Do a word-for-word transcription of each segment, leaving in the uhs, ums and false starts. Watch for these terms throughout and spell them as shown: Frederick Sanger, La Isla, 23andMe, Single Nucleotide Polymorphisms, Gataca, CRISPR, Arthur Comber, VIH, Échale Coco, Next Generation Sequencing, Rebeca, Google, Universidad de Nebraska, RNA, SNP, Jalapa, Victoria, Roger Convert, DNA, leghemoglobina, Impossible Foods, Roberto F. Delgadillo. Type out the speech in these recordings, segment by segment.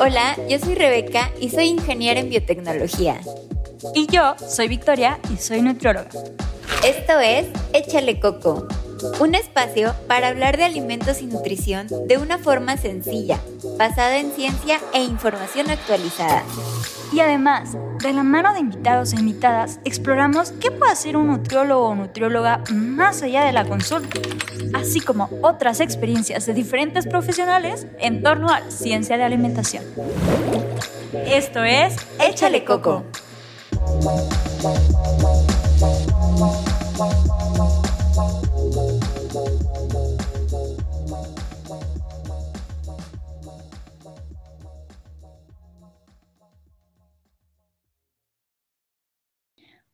Hola, yo soy Rebeca y soy ingeniera en biotecnología. Y yo soy Victoria y soy nutrióloga. Esto es Échale Coco, un espacio para hablar de alimentos y nutrición de una forma sencilla, basada en ciencia e información actualizada. Y además, de la mano de invitados e invitadas, exploramos qué puede hacer un nutriólogo o nutrióloga más allá de la consulta, así como otras experiencias de diferentes profesionales en torno a la ciencia de alimentación. Esto es Échale Coco.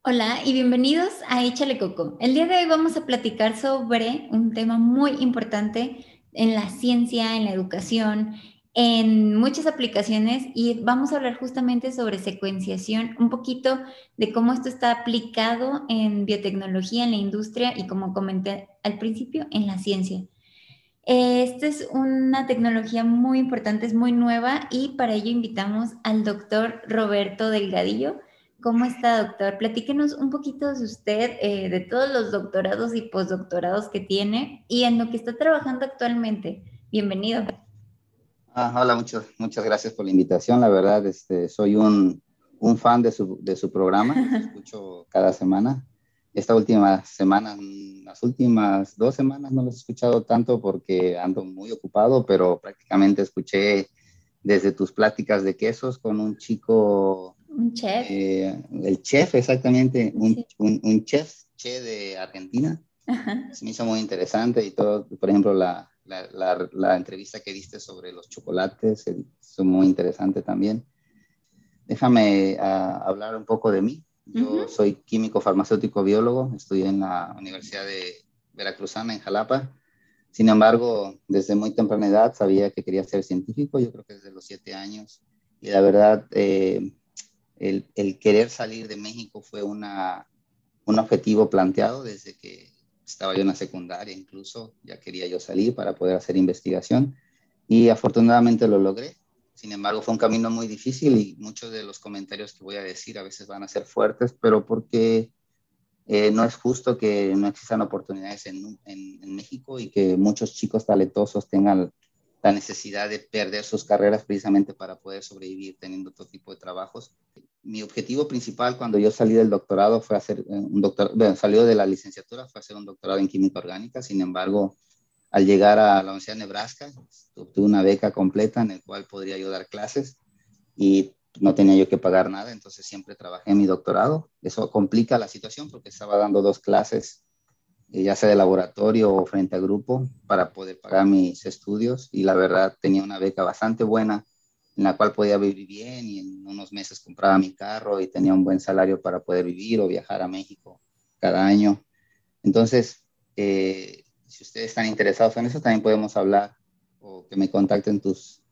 Hola y bienvenidos a Échale Coco. El día de hoy vamos a platicar sobre un tema muy importante en la ciencia, en la educación, en muchas aplicaciones, y vamos a hablar justamente sobre secuenciación, un poquito de cómo esto está aplicado en biotecnología, en la industria y, como comenté al principio, en la ciencia. Esta es una tecnología muy importante, es muy nueva, y para ello invitamos al doctor Roberto Delgadillo. ¿Cómo está, doctor? Platíquenos un poquito de usted, eh, de todos los doctorados y postdoctorados que tiene y en lo que está trabajando actualmente. Bienvenido. Ah, hola, muchas, muchas gracias por la invitación. La verdad, este, soy un, un fan de su, de su programa. Lo escucho cada semana. Esta última semana, las últimas dos semanas no los he escuchado tanto porque ando muy ocupado, pero prácticamente escuché desde tus pláticas de quesos con un chico... Un chef. Eh, el chef, exactamente. Un, sí. un, un chef, chef de Argentina. Ajá. Se me hizo muy interesante y todo, por ejemplo, la... La, la, la entrevista que diste sobre los chocolates es muy interesante también. Déjame uh, hablar un poco de mí. Yo uh-huh. soy químico farmacéutico biólogo, estudié en la Universidad de Veracruzana, en Jalapa. Sin embargo, desde muy temprana edad sabía que quería ser científico, yo creo que desde los siete años. Y la verdad, eh, el, el querer salir de México fue una, un objetivo planteado desde que estaba yo en la secundaria, incluso ya quería yo salir para poder hacer investigación y afortunadamente lo logré. Sin embargo, fue un camino muy difícil y muchos de los comentarios que voy a decir a veces van a ser fuertes, pero porque eh, no es justo que no existan oportunidades en, en, en México y que muchos chicos talentosos tengan la necesidad de perder sus carreras precisamente para poder sobrevivir teniendo todo tipo de trabajos. Mi objetivo principal cuando yo salí del doctorado fue hacer un doctorado, bueno, salió de la licenciatura, fue hacer un doctorado en química orgánica. Sin embargo, al llegar a la Universidad de Nebraska, obtuve una beca completa en la cual podría yo dar clases y no tenía yo que pagar nada, entonces siempre trabajé en mi doctorado. Eso complica la situación porque estaba dando dos clases, ya sea de laboratorio o frente a grupo, para poder pagar mis estudios, y la verdad tenía una beca bastante buena en la cual podía vivir bien y en unos meses compraba mi carro y tenía un buen salario para poder vivir o viajar a México cada año. Entonces, eh, si ustedes están interesados en eso, también podemos hablar o que me contacten tus,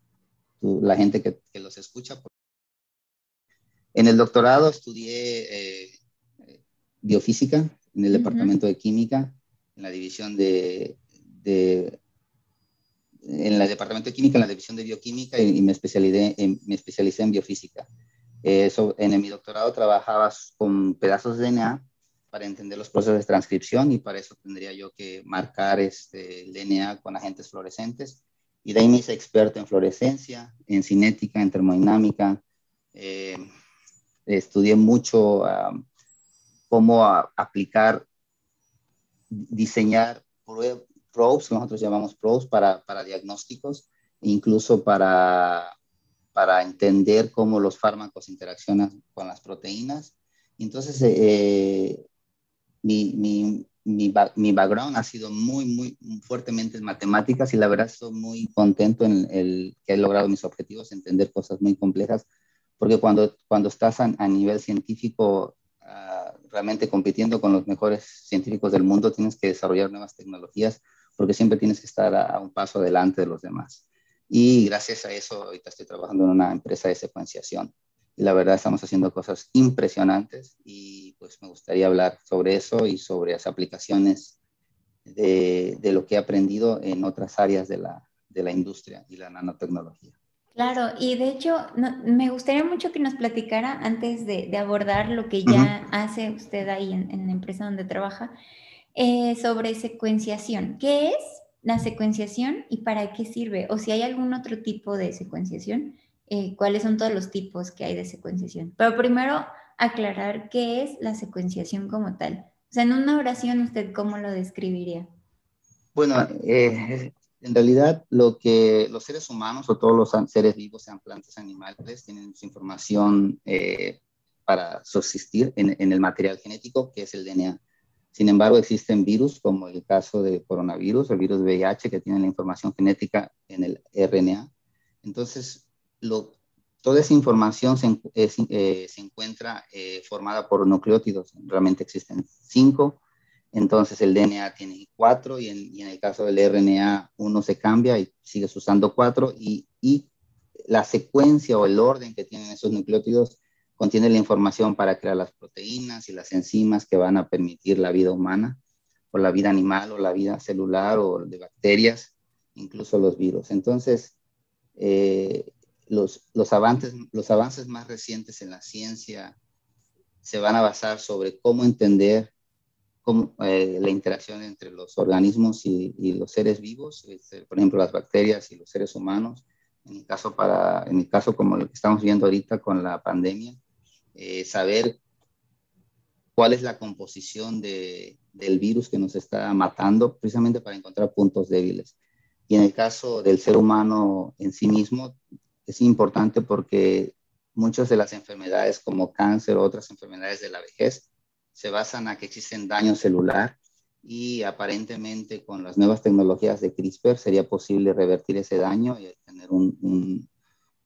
tu, la gente que, que los escucha. En el doctorado estudié eh, biofísica en el uh-huh. departamento de química, en la división de... de en el departamento de química, en la división de bioquímica, y, y me, especialicé en, me especialicé en biofísica. Eh, so, en, en mi doctorado trabajaba con pedazos de D N A para entender los procesos de transcripción, y para eso tendría yo que marcar este, el D N A con agentes fluorescentes, y de ahí me hice experto en fluorescencia, en cinética, en termodinámica. Eh, estudié mucho um, cómo a, aplicar, diseñar pruebas, probes, nosotros llamamos probes para, para diagnósticos, incluso para, para entender cómo los fármacos interaccionan con las proteínas. Entonces, eh, mi, mi, mi, mi background ha sido muy, muy fuertemente en matemáticas, y la verdad estoy muy contento en el que he logrado mis objetivos, entender cosas muy complejas, porque cuando, cuando estás a, a nivel científico, uh, realmente compitiendo con los mejores científicos del mundo, tienes que desarrollar nuevas tecnologías, porque siempre tienes que estar a, a un paso adelante de los demás. Y gracias a eso, ahorita estoy trabajando en una empresa de secuenciación. Y la verdad, estamos haciendo cosas impresionantes, y pues me gustaría hablar sobre eso y sobre las aplicaciones de, de lo que he aprendido en otras áreas de la, de la industria y la nanotecnología. Claro, y de hecho no, me gustaría mucho que nos platicara antes de, de abordar lo que ya uh-huh. hace usted ahí en, en la empresa donde trabaja, eh, sobre secuenciación. ¿Qué es la secuenciación y para qué sirve? O si hay algún otro tipo de secuenciación, eh, ¿cuáles son todos los tipos que hay de secuenciación? Pero primero aclarar qué es la secuenciación como tal. O sea, en una oración, ¿usted cómo lo describiría? Bueno, eh, en realidad lo que los seres humanos o todos los seres vivos, sean plantas, animales, tienen su información eh, para subsistir en, en el material genético, que es el D N A. Sin embargo, existen virus, como el caso de coronavirus, el virus V I H, que tienen la información genética en el R N A. Entonces, lo, toda esa información se, es, eh, se encuentra eh, formada por nucleótidos. Realmente existen cinco. Entonces, el D N A tiene cuatro y en, y en el caso del R N A, uno se cambia y sigues usando cuatro. Y, y la secuencia o el orden que tienen esos nucleótidos contiene la información para crear las proteínas y las enzimas que van a permitir la vida humana, o la vida animal, o la vida celular, o de bacterias, incluso los virus. Entonces, eh, los, los, avances, los avances más recientes en la ciencia se van a basar sobre cómo entender Como, eh, la interacción entre los organismos y, y los seres vivos, este, por ejemplo, las bacterias y los seres humanos. En el caso, para, en el caso como lo que estamos viendo ahorita con la pandemia, eh, saber cuál es la composición de, del virus que nos está matando, precisamente para encontrar puntos débiles. Y en el caso del ser humano en sí mismo, es importante porque muchas de las enfermedades como cáncer o otras enfermedades de la vejez se basan a que existen daño celular y aparentemente con las nuevas tecnologías de CRISPR sería posible revertir ese daño y tener un, un,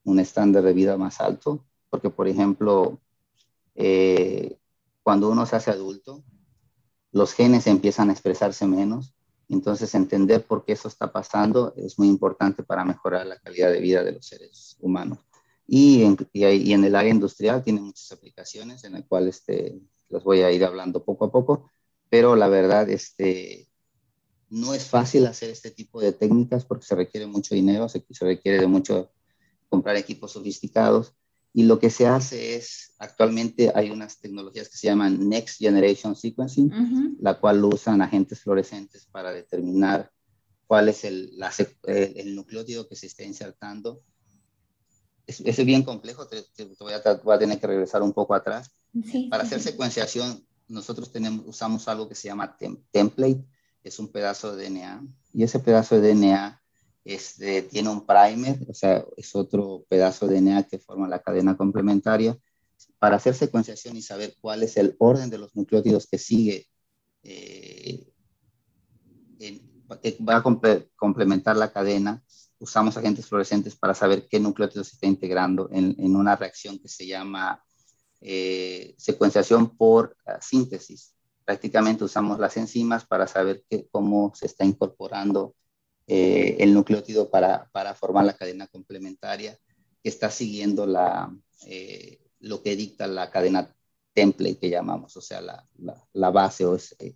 un estándar de vida más alto. Porque, por ejemplo, eh, cuando uno se hace adulto, los genes empiezan a expresarse menos. Entonces, entender por qué eso está pasando es muy importante para mejorar la calidad de vida de los seres humanos. Y en, y en el área industrial tiene muchas aplicaciones en las cuales este, los voy a ir hablando poco a poco, pero la verdad este, no es fácil hacer este tipo de técnicas porque se requiere mucho dinero, se, se requiere de mucho comprar equipos sofisticados y lo que se hace es, actualmente hay unas tecnologías que se llaman Next Generation Sequencing, uh-huh. la cual usan agentes fluorescentes para determinar cuál es el, la, el, el nucleótido que se está insertando. Es, es bien complejo, te, te voy, a, voy a tener que regresar un poco atrás. Sí, Para sí, hacer sí. secuenciación, nosotros tenemos, usamos algo que se llama tem, template, es un pedazo de D N A, y ese pedazo de D N A es de, tiene un primer, o sea, es otro pedazo de D N A que forma la cadena complementaria. Para hacer secuenciación y saber cuál es el orden de los nucleótidos que sigue, eh, en, va a comple- complementar la cadena. Usamos agentes fluorescentes para saber qué nucleótido se está integrando en, en una reacción que se llama eh, secuenciación por uh, síntesis. Prácticamente usamos las enzimas para saber que, cómo se está incorporando eh, el nucleótido para, para formar la cadena complementaria que está siguiendo la, eh, lo que dicta la cadena template que llamamos, o sea, la, la, la base. O es, eh,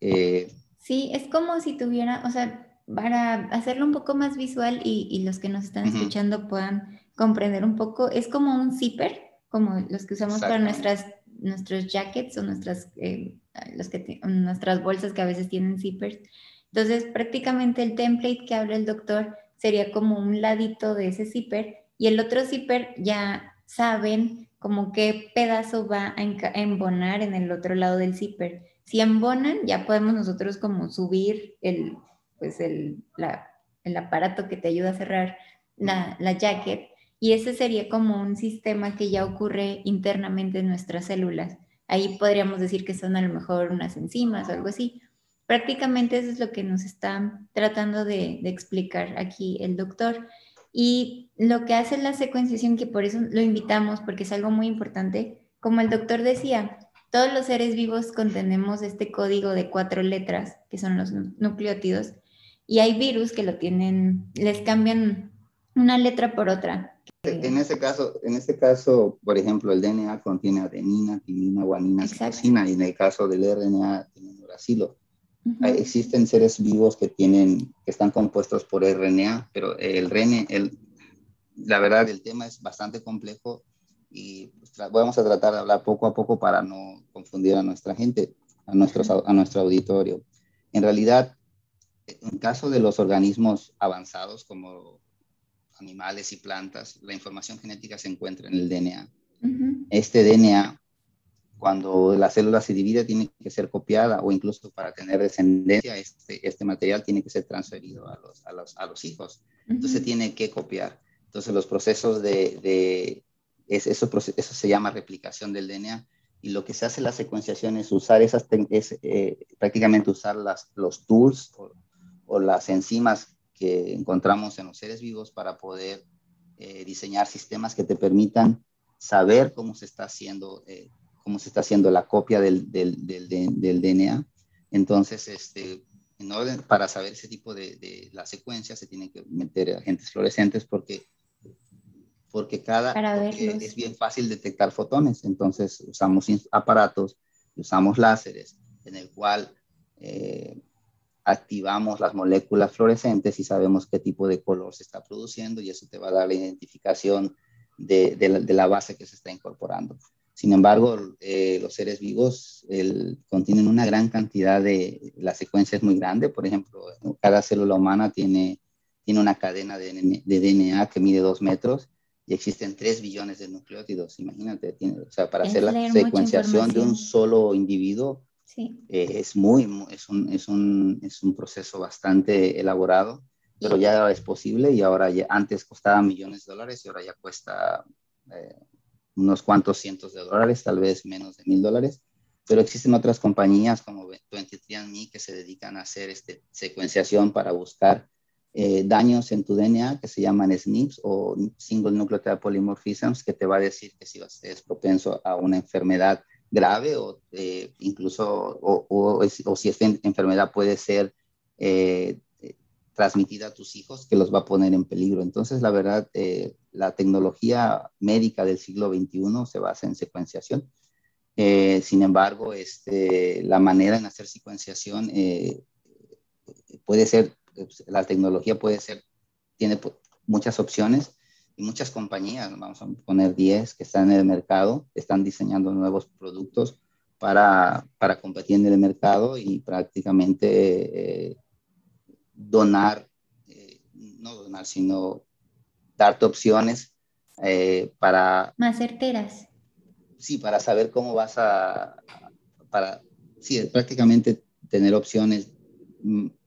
eh. Sí, es como si tuviera, o sea, para hacerlo un poco más visual y, y los que nos están uh-huh. escuchando puedan comprender un poco, es como un zipper, como los que usamos para nuestras, nuestros jackets o nuestras, eh, los que te, nuestras bolsas que a veces tienen zippers. Entonces, prácticamente el template que habla el doctor sería como un ladito de ese zipper y el otro zipper ya saben como qué pedazo va a enca- embonar en el otro lado del zipper. Si embonan, ya podemos nosotros como subir el... pues el, la, el aparato que te ayuda a cerrar la, la jacket, y ese sería como un sistema que ya ocurre internamente en nuestras células. Ahí podríamos decir que son a lo mejor unas enzimas o algo así. Prácticamente eso es lo que nos está tratando de, de explicar aquí el doctor. Y lo que hace la secuenciación, que por eso lo invitamos, porque es algo muy importante, como el doctor decía, todos los seres vivos contenemos este código de cuatro letras, que son los nucleótidos, y hay virus que lo tienen, les cambian una letra por otra. En ese caso, en este caso, por ejemplo, el D N A contiene adenina, timina, guanina, citosina, y en el caso del R N A tiene uracilo. Uh-huh. Existen seres vivos que tienen, que están compuestos por R N A, pero el R N A, el, la verdad el tema es bastante complejo y vamos a tratar de hablar poco a poco para no confundir a nuestra gente, a, nuestros, a nuestro auditorio. En realidad, en caso de los organismos avanzados como animales y plantas, la información genética se encuentra en el D N A. Uh-huh. Este D N A, cuando la célula se divide, tiene que ser copiada o incluso para tener descendencia, este, este material tiene que ser transferido a los, a los, a los hijos. Uh-huh. Entonces, tiene que copiar. Entonces, los procesos de... de es, eso, eso se llama replicación del D N A. Y lo que se hace en la secuenciación es usar esas, es, eh, prácticamente usar las, los tools o, o las enzimas que encontramos en los seres vivos para poder eh, diseñar sistemas que te permitan saber cómo se está haciendo, eh, cómo se está haciendo la copia del, del, del, del D N A. Entonces, este, en orden, para saber ese tipo de, de la secuencia se tienen que meter agentes fluorescentes porque... porque cada porque es bien fácil detectar fotones, entonces usamos aparatos, usamos láseres, en el cual eh, activamos las moléculas fluorescentes y sabemos qué tipo de color se está produciendo y eso te va a dar la identificación de, de, la, de la base que se está incorporando. Sin embargo, eh, los seres vivos el, contienen una gran cantidad de, la secuencia es muy grande, por ejemplo, cada célula humana tiene, tiene una cadena de, de D N A que mide dos metros, y existen tres billones de nucleótidos, imagínate, tiene, o sea, para es hacer la secuenciación de un solo individuo, sí. eh, es, muy, es, un, es, un, es un proceso bastante elaborado, pero sí. ya es posible y ahora ya, antes costaba millones de dólares y ahora ya cuesta eh, unos cuantos cientos de dólares, tal vez menos de mil dólares, pero existen otras compañías como veintitrés and me que se dedican a hacer este, secuenciación para buscar Eh, daños en tu D N A que se llaman S N P s o Single Nucleotide Polymorphisms que te va a decir que si es propenso a una enfermedad grave o eh, incluso o, o, o si esta enfermedad puede ser eh, transmitida a tus hijos que los va a poner en peligro. Entonces la verdad eh, la tecnología médica del siglo veintiuno se basa en secuenciación. Eh, sin embargo este, la manera en hacer secuenciación eh, puede ser la tecnología puede ser, tiene muchas opciones y muchas compañías, vamos a poner diez que están en el mercado, están diseñando nuevos productos para, para competir en el mercado y prácticamente eh, donar, eh, no donar, sino darte opciones eh, para... Más certeras. Sí, para saber cómo vas a... para sí, prácticamente tener opciones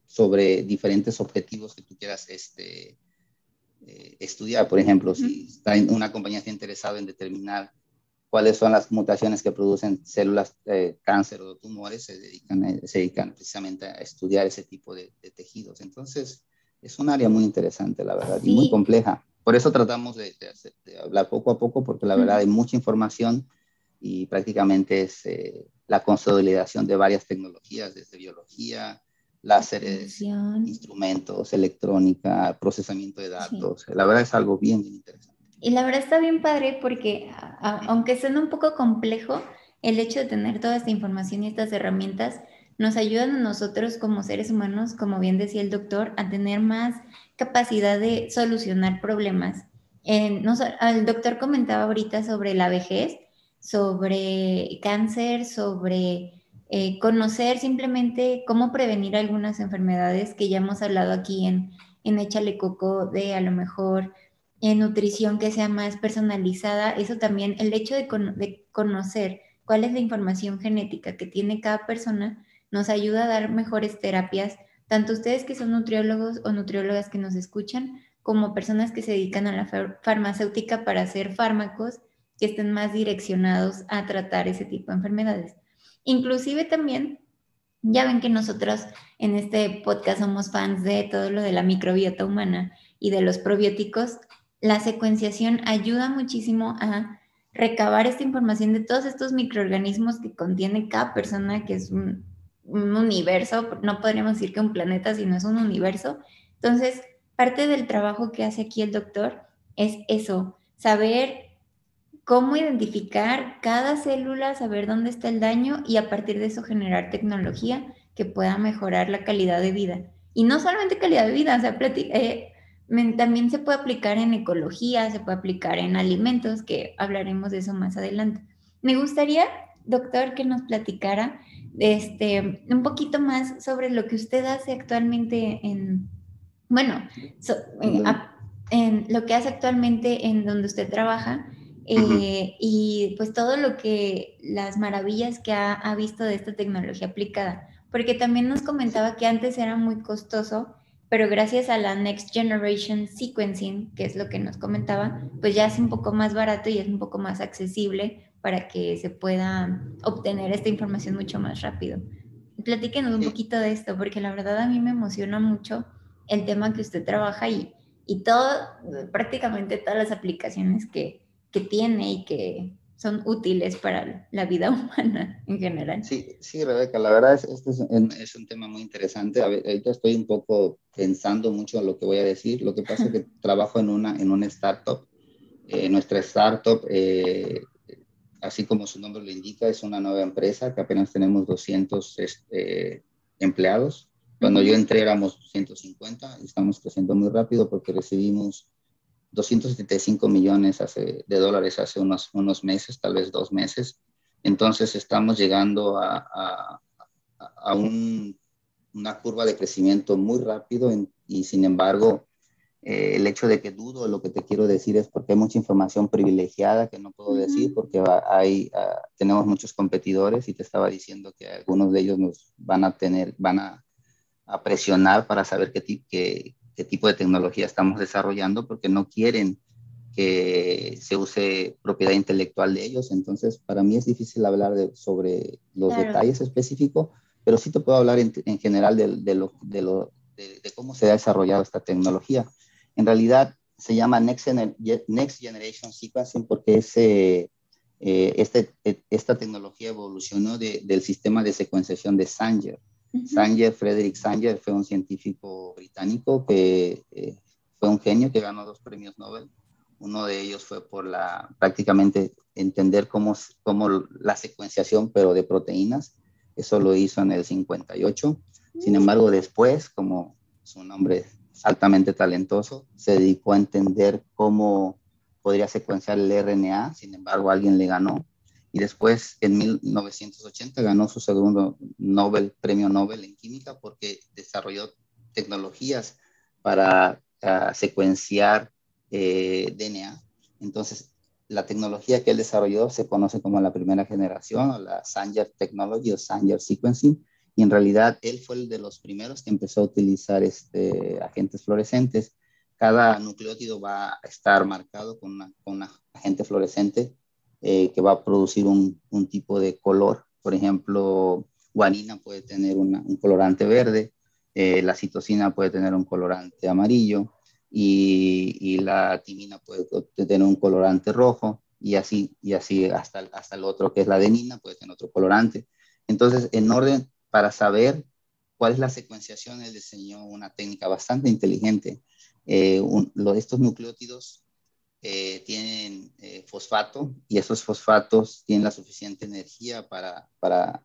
sobre diferentes objetivos que tú quieras este, eh, estudiar. Por ejemplo, si está en una compañía está interesada en determinar cuáles son las mutaciones que producen células eh, cáncer o tumores, se dedican, a, se dedican precisamente a estudiar ese tipo de, de tejidos. Entonces, es un área muy interesante, la verdad, sí. y muy compleja. Por eso tratamos de, de, de hablar poco a poco, porque la mm. verdad hay mucha información y prácticamente es eh, la consolidación de varias tecnologías, desde biología, láseres, instrumentos, electrónica, procesamiento de datos. Sí. La verdad es algo bien, bien interesante. Y la verdad está bien padre porque, a, aunque suena un poco complejo, el hecho de tener toda esta información y estas herramientas nos ayudan a nosotros como seres humanos, como bien decía el doctor, a tener más capacidad de solucionar problemas. En, no, el doctor comentaba ahorita sobre la vejez, sobre cáncer, sobre... Eh, conocer simplemente cómo prevenir algunas enfermedades que ya hemos hablado aquí en, en Échale Coco, de a lo mejor en nutrición que sea más personalizada. Eso también, el hecho de, con, de conocer cuál es la información genética que tiene cada persona nos ayuda a dar mejores terapias, tanto ustedes que son nutriólogos o nutriólogas que nos escuchan, como personas que se dedican a la far- farmacéutica para hacer fármacos que estén más direccionados a tratar ese tipo de enfermedades. Inclusive también, ya ven que nosotros en este podcast somos fans de todo lo de la microbiota humana y de los probióticos. La secuenciación ayuda muchísimo a recabar esta información de todos estos microorganismos que contiene cada persona, que es un, un universo, no podríamos decir que un planeta, sino es un universo. Entonces, parte del trabajo que hace aquí el doctor es eso, saber cómo identificar cada célula, saber dónde está el daño y a partir de eso generar tecnología que pueda mejorar la calidad de vida. Y no solamente calidad de vida, o sea, plati- eh, También se puede aplicar en ecología, se puede aplicar en alimentos, que hablaremos de eso más adelante. Me gustaría, doctor, que nos platicara este, un poquito más sobre lo que usted hace actualmente en, bueno, so, eh, a, en lo que hace actualmente en donde usted trabaja eh, y pues todo lo que, las maravillas que ha, ha visto de esta tecnología aplicada. Porque también nos comentaba que antes era muy costoso, pero gracias a la Next Generation Sequencing, que es lo que nos comentaba, pues ya es un poco más barato y es un poco más accesible para que se pueda obtener esta información mucho más rápido. Platíquenos un poquito de esto, porque la verdad a mí me emociona mucho el tema que usted trabaja y, y todo, prácticamente todas las aplicaciones que, que tiene y que son útiles para la vida humana en general. Sí, sí, Rebeca, la verdad es este es un, es un tema muy interesante. A ver, ahorita estoy un poco pensando mucho en lo que voy a decir. Lo que pasa es que trabajo en una, en una startup. Eh, nuestra startup, eh, así como su nombre lo indica, es una nueva empresa que apenas tenemos doscientos eh, empleados. Cuando yo entré éramos ciento cincuenta, estamos creciendo muy rápido porque recibimos doscientos setenta y cinco millones hace, de dólares hace unos, unos meses, tal vez dos meses. Entonces estamos llegando a, a, a un, una curva de crecimiento muy rápido en, y sin embargo eh, el hecho de que dudo lo que te quiero decir es porque hay mucha información privilegiada que no puedo decir porque hay, uh, tenemos muchos competidores y te estaba diciendo que algunos de ellos nos van a tener, van a, a presionar para saber qué tipo de qué tipo de tecnología estamos desarrollando porque no quieren que se use propiedad intelectual de ellos. Entonces, para mí es difícil hablar de, sobre los claro. detalles específicos, pero sí te puedo hablar en, en general de, de, lo, de, lo, de, de cómo se ha desarrollado esta tecnología. En realidad, se llama Next, Gener- Next Generation Sequencing porque ese, eh, este, esta tecnología evolucionó de, del sistema de secuenciación de Sanger. Sanger, Frederick Sanger fue un científico británico que eh, fue un genio que ganó dos premios Nobel. Uno de ellos fue por la, prácticamente entender cómo, cómo la secuenciación, pero de proteínas. Eso lo hizo en el cincuenta y ocho. Sin embargo, después, como su nombre es altamente talentoso, se dedicó a entender cómo podría secuenciar el R N A. Sin embargo, alguien le ganó. Y después, en mil novecientos ochenta, ganó su segundo Nobel, premio Nobel en química porque desarrolló tecnologías para uh, secuenciar eh, D N A. Entonces, la tecnología que él desarrolló se conoce como la primera generación, o la Sanger Technology o Sanger Sequencing. Y en realidad, él fue el de los primeros que empezó a utilizar este, agentes fluorescentes. Cada nucleótido va a estar marcado con una, con una agente fluorescente. Eh, que va a producir un, un tipo de color. Por ejemplo, guanina puede tener una, un colorante verde, eh, la citosina puede tener un colorante amarillo y, y la timina puede tener un colorante rojo y así, y así hasta, hasta el otro que es la adenina puede tener otro colorante. Entonces, en orden para saber cuál es la secuenciación, él diseñó una técnica bastante inteligente. Eh, un, lo, estos nucleótidos Eh, tienen eh, fosfato y esos fosfatos tienen la suficiente energía para, para,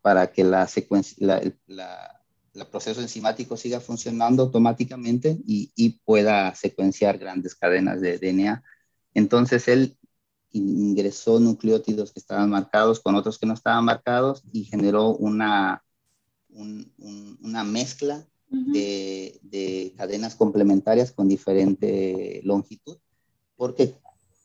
para que la secuencia, la, la, la proceso enzimático siga funcionando automáticamente y, y pueda secuenciar grandes cadenas de D N A. Entonces él ingresó nucleótidos que estaban marcados con otros que no estaban marcados y generó una, un, un, una mezcla Uh-huh. de, de cadenas complementarias con diferente longitud, porque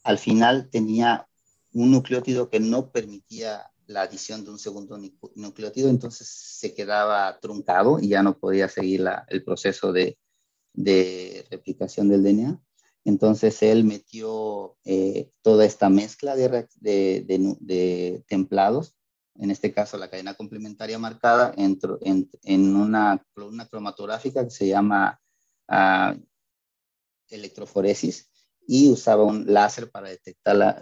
al final tenía un nucleótido que no permitía la adición de un segundo nucleótido, entonces se quedaba truncado y ya no podía seguir la, el proceso de, de replicación del D N A. Entonces él metió eh, toda esta mezcla de, de, de, de templados, en este caso la cadena complementaria marcada, en, en, en una columna cromatográfica que se llama uh, electroforesis, y usaba un láser para detectar, la,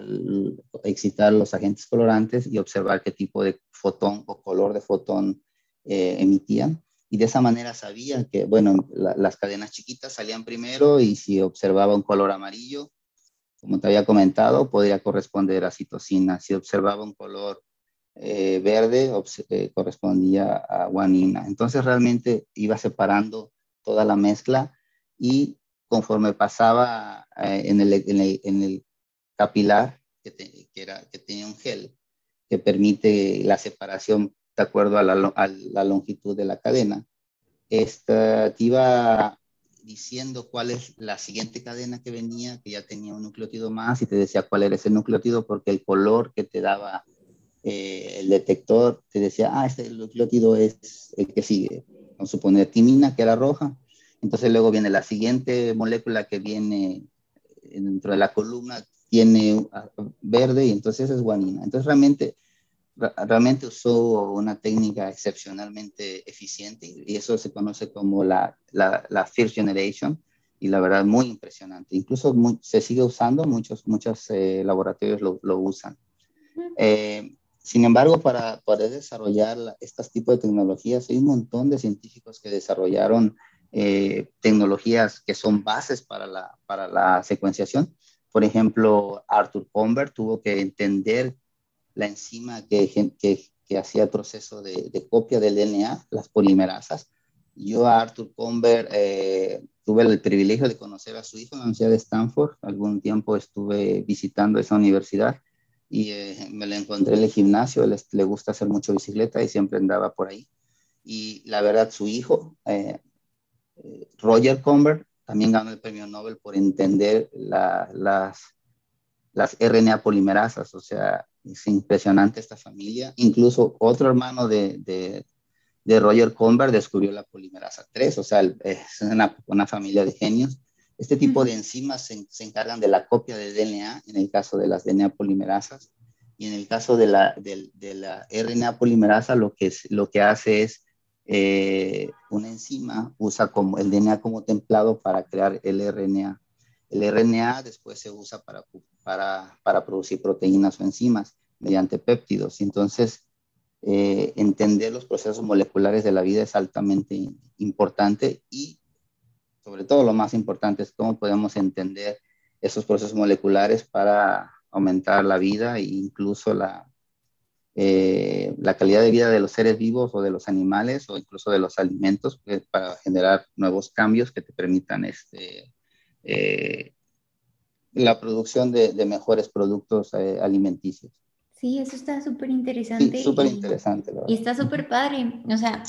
excitar los agentes colorantes y observar qué tipo de fotón o color de fotón eh, emitían. Y de esa manera sabía que, bueno, la, las cadenas chiquitas salían primero y si observaba un color amarillo, como te había comentado, podría corresponder a citosina. Si observaba un color eh, verde, obs- eh, correspondía a guanina. Entonces realmente iba separando toda la mezcla y conforme pasaba eh, en, el, en, el, en el capilar, que, te, que, era, que tenía un gel que permite la separación de acuerdo a la, a la longitud de la cadena, esta, te iba diciendo cuál es la siguiente cadena que venía, que ya tenía un nucleótido más, y te decía cuál era ese nucleótido, porque el color que te daba eh, el detector te decía, ah, este nucleótido es el que sigue. Vamos a suponer timina, que era roja. Entonces luego viene la siguiente molécula que viene dentro de la columna, tiene verde, y entonces es guanina. Entonces realmente, realmente usó una técnica excepcionalmente eficiente, y eso se conoce como la, la, la First Generation, y la verdad muy impresionante. Incluso muy, se sigue usando, muchos, muchos eh, laboratorios lo, lo usan. Eh, sin embargo, para poder desarrollar la, estos tipos de tecnologías, hay un montón de científicos que desarrollaron eh, tecnologías que son bases para la, para la secuenciación. Por ejemplo, Arthur Comber tuvo que entender la enzima que, que, que hacía el proceso de, de copia del D N A, las polimerasas. Yo a Arthur Comber eh, tuve el privilegio de conocer a su hijo en la Universidad de Stanford. Algún tiempo estuve visitando esa universidad y eh, me lo encontré en el gimnasio. Él le gusta hacer mucho bicicleta y siempre andaba por ahí. Y la verdad, su hijo, eh, Roger Convert, también ganó el premio Nobel por entender la, las, las R N A polimerasas. O sea, es impresionante esta familia. Incluso otro hermano de, de, de Roger Convert descubrió la polimerasa tres. O sea, es una, una familia de genios. Este tipo de enzimas se, se encargan de la copia de D N A, en el caso de las D N A polimerasas. Y en el caso de la, de, de la R N A polimerasa, lo que, es, lo que hace es Eh, una enzima usa como el D N A como templado para crear el R N A. El R N A después se usa para, para, para producir proteínas o enzimas mediante péptidos. Entonces, eh, entender los procesos moleculares de la vida es altamente importante, y sobre todo lo más importante es cómo podemos entender esos procesos moleculares para aumentar la vida e incluso la Eh, la calidad de vida de los seres vivos o de los animales o incluso de los alimentos, eh, para generar nuevos cambios que te permitan este, eh, la producción de, de mejores productos eh, alimenticios. Sí, eso está súper interesante. Sí, súper interesante. Y, y está súper padre. O sea,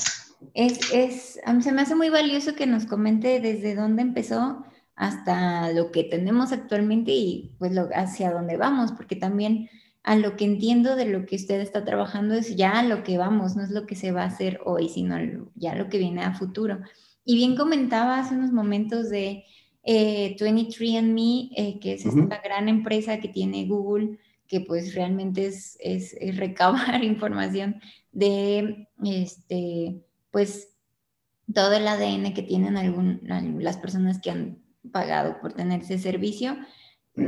es, es, se me hace muy valioso que nos comente desde dónde empezó hasta lo que tenemos actualmente y pues lo, hacia dónde vamos, porque también a lo que entiendo de lo que usted está trabajando es ya a lo que vamos, no es lo que se va a hacer hoy, sino ya lo que viene a futuro. Y bien comentaba hace unos momentos de eh, veintitrés and me, eh, que es uh-huh. esta gran empresa que tiene Google, que pues realmente es, es, es recabar información de este, pues, todo el A D N que tienen algún, las personas que han pagado por tener ese servicio.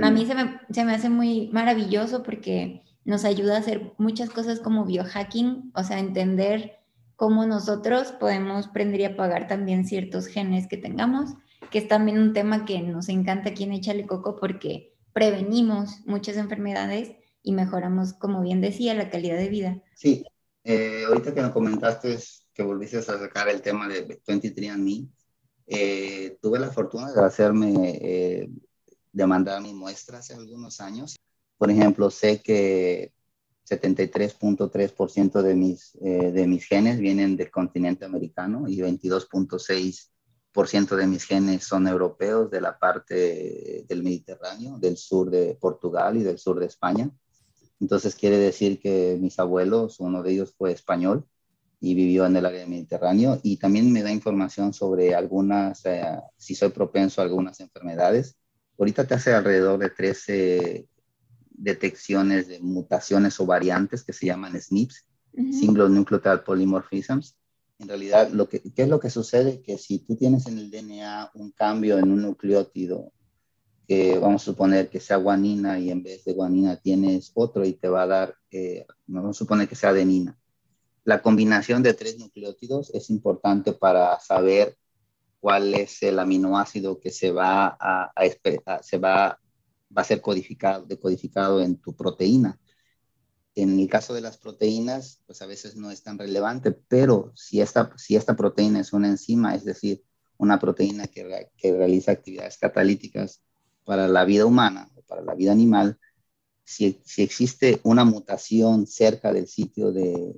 A mí se me, se me hace muy maravilloso porque nos ayuda a hacer muchas cosas como biohacking, o sea, entender cómo nosotros podemos prender y apagar también ciertos genes que tengamos, que es también un tema que nos encanta aquí en Échale Coco porque prevenimos muchas enfermedades y mejoramos, como bien decía, la calidad de vida. Sí, eh, ahorita que nos comentaste es que volviste a sacar el tema de veintitrés and me, eh, tuve la fortuna de hacerme... Eh, de mandar mi muestra hace algunos años. Por ejemplo, sé que setenta y tres punto tres por ciento de mis, eh, de mis genes vienen del continente americano y veintidós punto seis por ciento de mis genes son europeos, de la parte del Mediterráneo, del sur de Portugal y del sur de España. Entonces quiere decir que mis abuelos, uno de ellos fue español y vivió en el área del Mediterráneo, y también me da información sobre algunas, eh, si soy propenso a algunas enfermedades. Ahorita te hace alrededor de trece detecciones de mutaciones o variantes que se llaman S N P s, uh-huh. Single Nucleotide Polymorphisms. En realidad, lo que, ¿qué es lo que sucede? Que si tú tienes en el D N A un cambio en un nucleótido, que vamos a suponer que sea guanina y en vez de guanina tienes otro y te va a dar, eh, vamos a suponer que sea adenina. La combinación de tres nucleótidos es importante para saber cuál es el aminoácido que se va a, a, a, se va, va a ser codificado, decodificado en tu proteína. En el caso de las proteínas, pues a veces no es tan relevante, pero si esta, si esta proteína es una enzima, es decir, una proteína que, que realiza actividades catalíticas para la vida humana o para la vida animal, si, si existe una mutación cerca del sitio de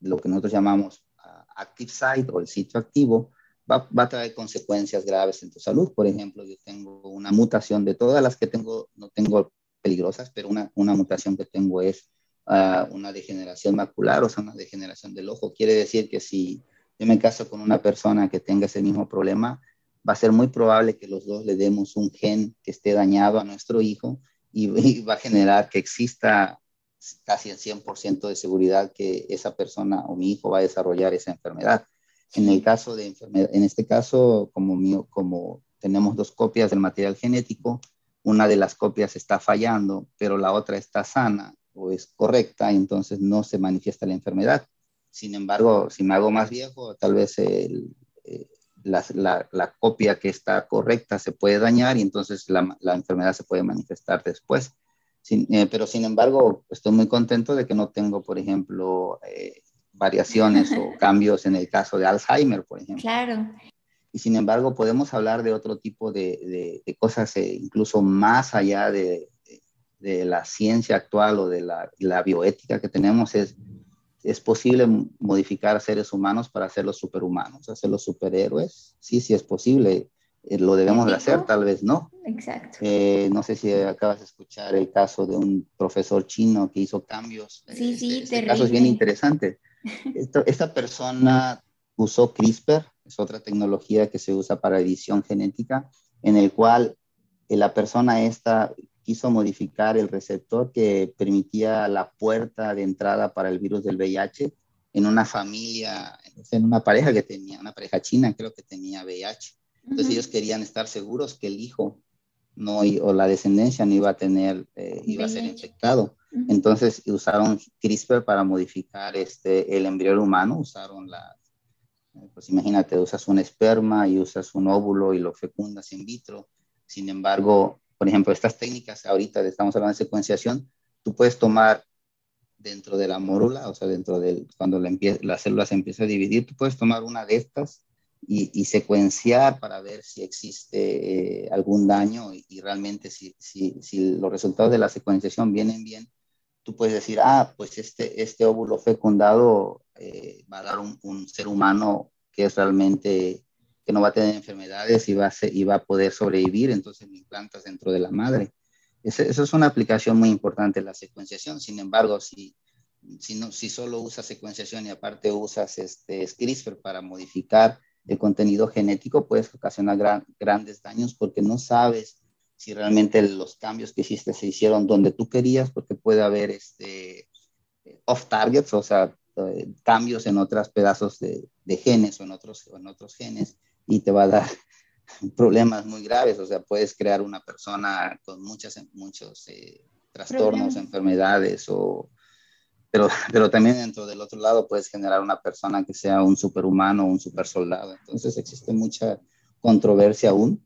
lo que nosotros llamamos uh, active site o el sitio activo, va, va a traer consecuencias graves en tu salud. Por ejemplo, yo tengo una mutación de todas las que tengo, no tengo peligrosas, pero una, una mutación que tengo es uh, una degeneración macular, o sea, una degeneración del ojo. Quiere decir que si yo me caso con una persona que tenga ese mismo problema, va a ser muy probable que los dos le demos un gen que esté dañado a nuestro hijo y, y va a generar que exista casi el cien por ciento de seguridad que esa persona o mi hijo va a desarrollar esa enfermedad. En el caso de enfermedad, en este caso, como, mío, como tenemos dos copias del material genético, una de las copias está fallando, pero la otra está sana o es correcta, entonces no se manifiesta la enfermedad. Sin embargo, si me hago más viejo, tal vez el, el La, la, la copia que está correcta se puede dañar y entonces la, la enfermedad se puede manifestar después. Sin, eh, pero sin embargo, estoy muy contento de que no tengo, por ejemplo, eh, variaciones o cambios en el caso de Alzheimer, por ejemplo. Claro. Y sin embargo, podemos hablar de otro tipo de, de, de cosas, eh, incluso más allá de, de, de la ciencia actual o de la, la bioética que tenemos. Es ¿Es posible modificar a seres humanos para hacerlos superhumanos, hacerlos superhéroes? Sí, sí es posible. Eh, lo debemos de hacer, tal vez no. Exacto. Eh, no sé si acabas de escuchar el caso de un profesor chino que hizo cambios. Sí, sí, este, este terrible. Caso es bien interesante. Esto, esta persona usó CRISPR, es otra tecnología que se usa para edición genética, en el cual eh, la persona esta quiso modificar el receptor que permitía la puerta de entrada para el virus del V I H en una familia, en una pareja que tenía, una pareja china creo que tenía V I H. Entonces uh-huh. ellos querían estar seguros que el hijo no, o la descendencia no iba a tener, eh, iba a ser infectado. Uh-huh. Entonces usaron CRISPR para modificar este, el embrión humano, usaron la, pues imagínate, usas un esperma y usas un óvulo y lo fecundas in vitro. Sin embargo, por ejemplo, estas técnicas, ahorita estamos hablando de secuenciación, tú puedes tomar dentro de la mórula, o sea, dentro del, cuando la, la célula se empieza a dividir, tú puedes tomar una de estas y, y secuenciar para ver si existe eh, algún daño y, y realmente si, si, si los resultados de la secuenciación vienen bien, tú puedes decir, ah, pues este, este óvulo fecundado eh, va a dar un, un ser humano que es realmente... que no va a tener enfermedades y va a, ser, y va a poder sobrevivir, entonces lo implantas dentro de la madre. Esa es una aplicación muy importante, la secuenciación. Sin embargo, si, si, no, si solo usas secuenciación y aparte usas este, CRISPR para modificar el contenido genético, puedes ocasionar gran, grandes daños porque no sabes si realmente los cambios que hiciste se hicieron donde tú querías, porque puede haber este, off-targets, o sea, cambios en otros pedazos de, de genes o en otros, o en otros genes, y te va a dar problemas muy graves. O sea, puedes crear una persona con muchas, muchos eh, trastornos, problemas, enfermedades, o, pero, pero también dentro del otro lado puedes generar una persona que sea un superhumano o un supersoldado. Entonces existe mucha controversia aún,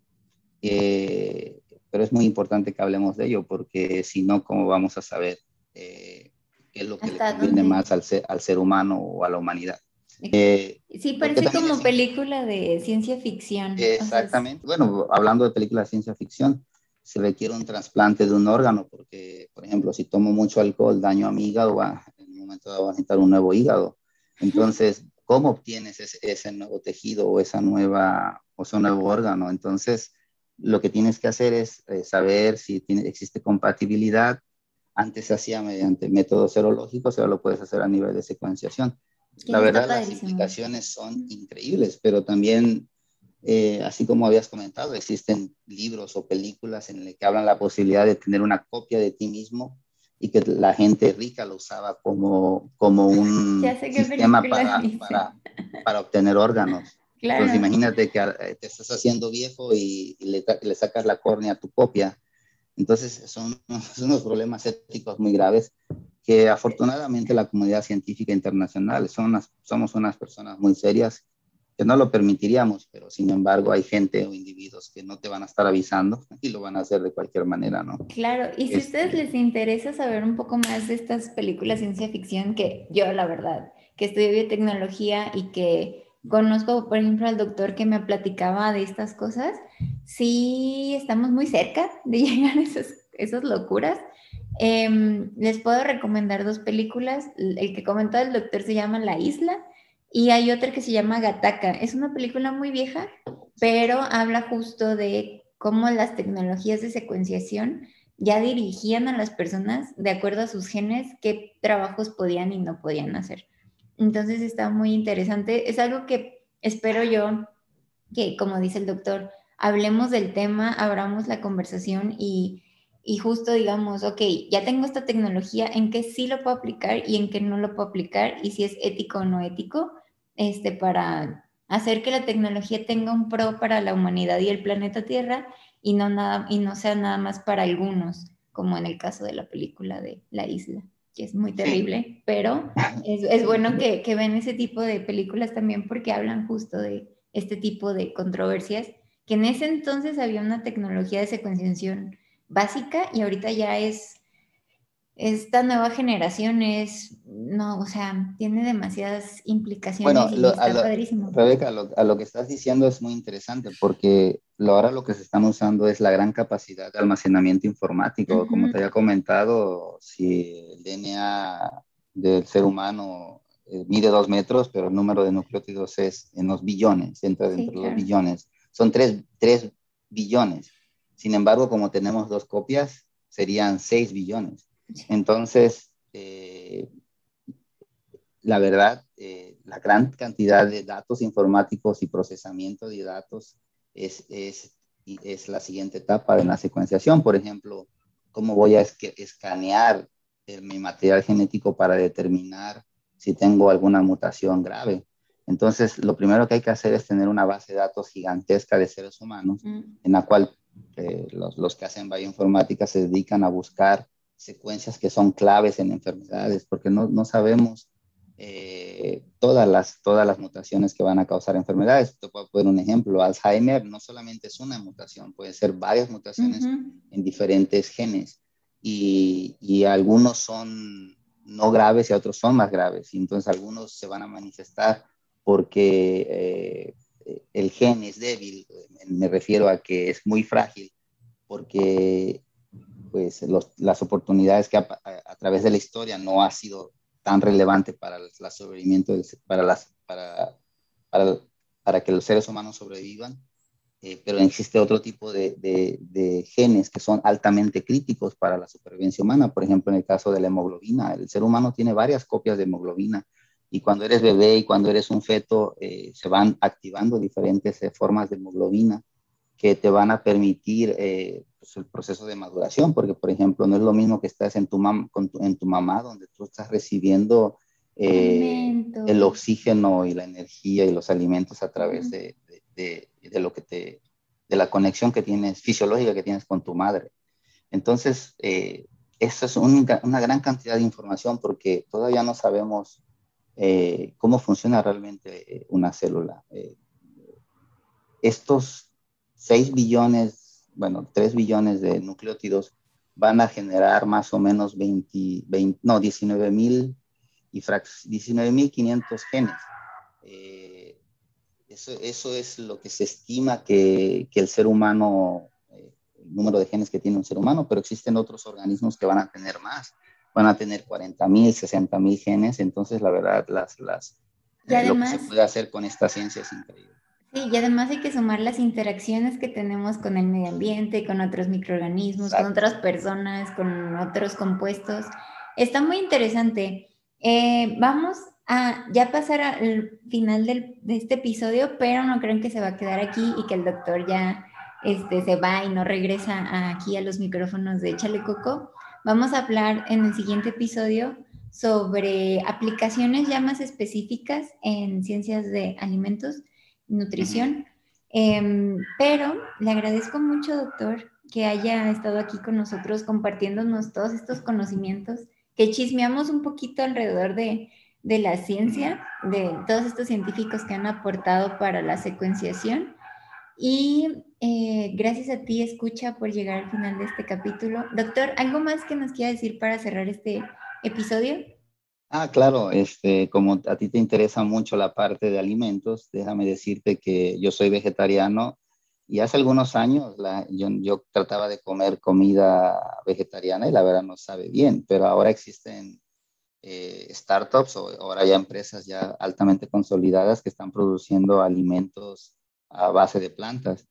eh, pero es muy importante que hablemos de ello, porque si no, ¿cómo vamos a saber eh, qué es lo que le conviene más al ser, al ser humano o a la humanidad? Eh, sí, parece como película de ciencia ficción. Exactamente. Bueno, hablando de película de ciencia ficción, se requiere un trasplante de un órgano porque, por ejemplo, si tomo mucho alcohol, daño a mi hígado, va, en un momento va a necesitar un nuevo hígado. Entonces, ¿cómo obtienes ese, ese nuevo tejido o esa nueva, o ese nuevo órgano? Entonces, lo que tienes que hacer es eh, saber si tiene, existe compatibilidad. Antes se hacía mediante métodos serológicos, ahora lo puedes hacer a nivel de secuenciación. La verdad, las implicaciones son increíbles, pero también, eh, así como habías comentado, existen libros o películas en las que hablan la posibilidad de tener una copia de ti mismo y que la gente rica lo usaba como, como un sistema para, para, para obtener órganos. Claro. Entonces, imagínate que te estás haciendo viejo y, y le, le sacas la córnea a tu copia. Entonces, son, son unos problemas éticos muy graves que afortunadamente la comunidad científica internacional, son unas, somos unas personas muy serias que no lo permitiríamos, pero sin embargo hay gente o individuos que no te van a estar avisando y lo van a hacer de cualquier manera, ¿no? Claro, y si a ustedes les interesa saber un poco más de estas películas de ciencia ficción, que yo la verdad, que estudié biotecnología y que conozco, por ejemplo, al doctor que me platicaba de estas cosas. Sí, estamos muy cerca de llegar a esas, esas locuras. Eh, les puedo recomendar dos películas. El que comentó el doctor se llama La Isla y hay otra que se llama Gataca. Es una película muy vieja, pero habla justo de cómo las tecnologías de secuenciación ya dirigían a las personas de acuerdo a sus genes qué trabajos podían y no podían hacer. Entonces está muy interesante. Es algo que espero yo que, como dice el doctor, hablemos del tema, abramos la conversación y... Y justo digamos, ok, ya tengo esta tecnología, ¿en qué sí lo puedo aplicar y en qué no lo puedo aplicar? Y si es ético o no ético, este, para hacer que la tecnología tenga un pro para la humanidad y el planeta Tierra y no, nada, y no sea nada más para algunos, como en el caso de la película de La Isla, que es muy terrible, pero es, es bueno que, que vean ese tipo de películas también porque hablan justo de este tipo de controversias, que en ese entonces había una tecnología de secuenciación básica y ahorita ya es esta nueva generación es, no, o sea, tiene demasiadas implicaciones. Bueno, y lo, está lo, padrísimo. Rebeca, lo, a lo que estás diciendo es muy interesante porque lo, ahora lo que se están usando es la gran capacidad de almacenamiento informático. Uh-huh. Como te había comentado, si el D N A del ser humano eh, mide dos metros, pero el número de nucleótidos es en los billones, entra dentro sí, de claro. los billones. Son tres, tres billones. Sin embargo, como tenemos dos copias, serían seis billones. Entonces, eh, la verdad, eh, la gran cantidad de datos informáticos y procesamiento de datos es, es, es la siguiente etapa de la secuenciación. Por ejemplo, ¿cómo voy a escanear el, mi material genético para determinar si tengo alguna mutación grave? Entonces, lo primero que hay que hacer es tener una base de datos gigantesca de seres humanos mm. en la cual eh, los, los que hacen bioinformática se dedican a buscar secuencias que son claves en enfermedades, porque no, no sabemos eh, todas, las, todas las mutaciones que van a causar enfermedades. Te puedo poner un ejemplo. Alzheimer no solamente es una mutación, puede ser varias mutaciones mm-hmm. en diferentes genes y, y algunos son no graves y otros son más graves. Y entonces algunos se van a manifestar porque eh, el gen es débil, me refiero a que es muy frágil, porque pues, los, las oportunidades que a, a, a través de la historia no ha sido tan relevante para, el, el sobrevivimiento del, para, las, para, para, para que los seres humanos sobrevivan, eh, pero existe otro tipo de, de, de genes que son altamente críticos para la supervivencia humana. Por ejemplo, en el caso de la hemoglobina, el ser humano tiene varias copias de hemoglobina, y cuando eres bebé y cuando eres un feto, eh, se van activando diferentes eh, formas de hemoglobina que te van a permitir eh, pues el proceso de maduración, porque, por ejemplo, no es lo mismo que estás en tu, mam- con tu, en tu mamá, donde tú estás recibiendo eh, el oxígeno y la energía y los alimentos a través uh-huh. de, de, de, de, lo que te, de la conexión que tienes, fisiológica que tienes con tu madre. Entonces, eh, eso es un, una gran cantidad de información porque todavía no sabemos Eh, cómo funciona realmente una célula. Eh, estos seis billones, bueno, tres billones de nucleótidos van a generar más o menos veinte, veinte no, diecinueve mil y frac- diecinueve mil quinientos genes. Eh, eso, eso es lo que se estima que, que el ser humano, eh, el número de genes que tiene un ser humano, pero existen otros organismos que van a tener más. Van a tener cuarenta mil, sesenta mil genes, entonces la verdad las, las, eh, además, lo que se puede hacer con esta ciencia es increíble. Sí, y además hay que sumar las interacciones que tenemos con el medio ambiente, con otros microorganismos, Exacto. con otras personas, con otros compuestos. Está muy interesante. Eh, vamos a ya pasar al final del, de este episodio, pero no creo que se va a quedar aquí y que el doctor ya este, se va y no regresa aquí a los micrófonos de Échale Coco. Vamos a hablar en el siguiente episodio sobre aplicaciones ya más específicas en ciencias de alimentos, nutrición. Eh, pero le agradezco mucho, doctor, que haya estado aquí con nosotros compartiéndonos todos estos conocimientos que chismeamos un poquito alrededor de, de la ciencia, de todos estos científicos que han aportado para la secuenciación. Y eh, gracias a ti, escucha, por llegar al final de este capítulo. Doctor, ¿algo más que nos quiera decir para cerrar este episodio? Ah, claro, este, como a ti te interesa mucho la parte de alimentos, déjame decirte que yo soy vegetariano y hace algunos años la, yo, yo trataba de comer comida vegetariana y la verdad no sabe bien, pero ahora existen eh, startups o ahora ya empresas ya altamente consolidadas que están produciendo alimentos a base de plantas.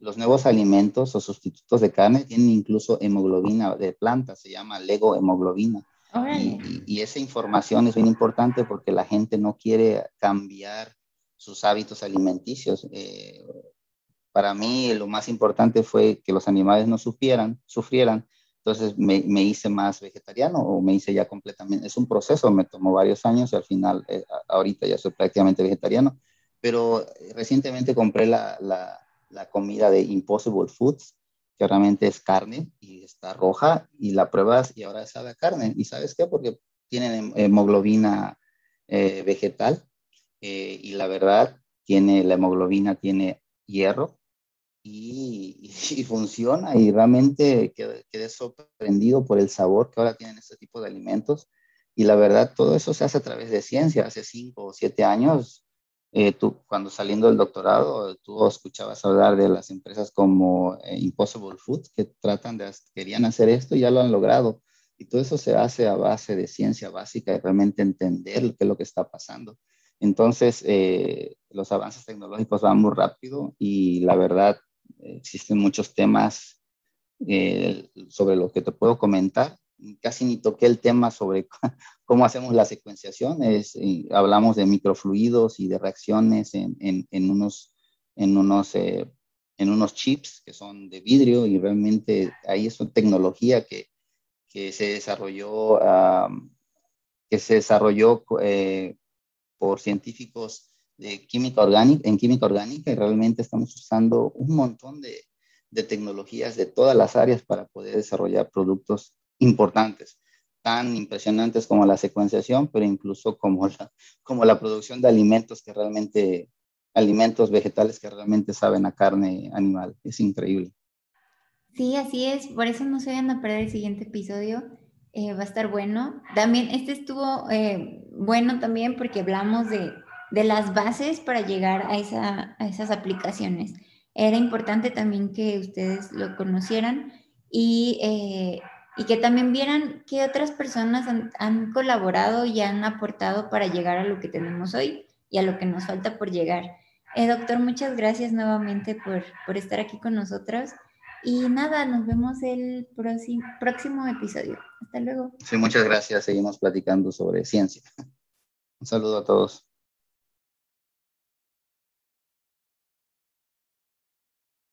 Los nuevos alimentos o sustitutos de carne tienen incluso hemoglobina de planta, se llama leghemoglobina. Y, y esa información es bien importante porque la gente no quiere cambiar sus hábitos alimenticios. Eh, para mí lo más importante fue que los animales no supieran, sufrieran. Entonces me, me hice más vegetariano o me hice ya completamente. Es un proceso, me tomó varios años y al final eh, ahorita ya soy prácticamente vegetariano. Pero recientemente compré la, la, la comida de Impossible Foods, que realmente es carne y está roja y la pruebas y ahora sabe a carne. ¿Y sabes qué? Porque tienen hemoglobina eh, vegetal eh, y la verdad tiene, la hemoglobina tiene hierro y, y, y funciona y realmente quedé, quedé sorprendido por el sabor que ahora tienen este tipo de alimentos y la verdad todo eso se hace a través de ciencia. Hace cinco o siete años Eh, tú, cuando saliendo del doctorado, tú escuchabas hablar de las empresas como eh, Impossible Foods, que tratan de, querían hacer esto y ya lo han logrado. Y todo eso se hace a base de ciencia básica y realmente entender qué es lo que está pasando. Entonces, eh, los avances tecnológicos van muy rápido y la verdad eh, existen muchos temas eh, sobre los que te puedo comentar. Casi ni toqué el tema sobre cómo hacemos la secuenciación. Es, hablamos de microfluidos y de reacciones en, en, en, unos, en, unos, eh, en unos chips que son de vidrio y realmente ahí es una tecnología que, que se desarrolló, um, que se desarrolló eh, por científicos de química orgánica, en química orgánica y realmente estamos usando un montón de, de tecnologías de todas las áreas para poder desarrollar productos importantes, tan impresionantes como la secuenciación, pero incluso como la, como la producción de alimentos que realmente, alimentos vegetales que realmente saben a carne animal. Es increíble. Sí, así es. Por eso no se vayan a perder el siguiente episodio. Eh, va a estar bueno. También este estuvo eh, bueno también porque hablamos de, de las bases para llegar a, esa, a esas aplicaciones. Era importante también que ustedes lo conocieran y eh, Y que también vieran qué otras personas han, han colaborado y han aportado para llegar a lo que tenemos hoy y a lo que nos falta por llegar. Eh, doctor, muchas gracias nuevamente por, por estar aquí con nosotros. Y nada, nos vemos el próximo, próximo episodio. Hasta luego. Sí, muchas gracias. Seguimos platicando sobre ciencia. Un saludo a todos.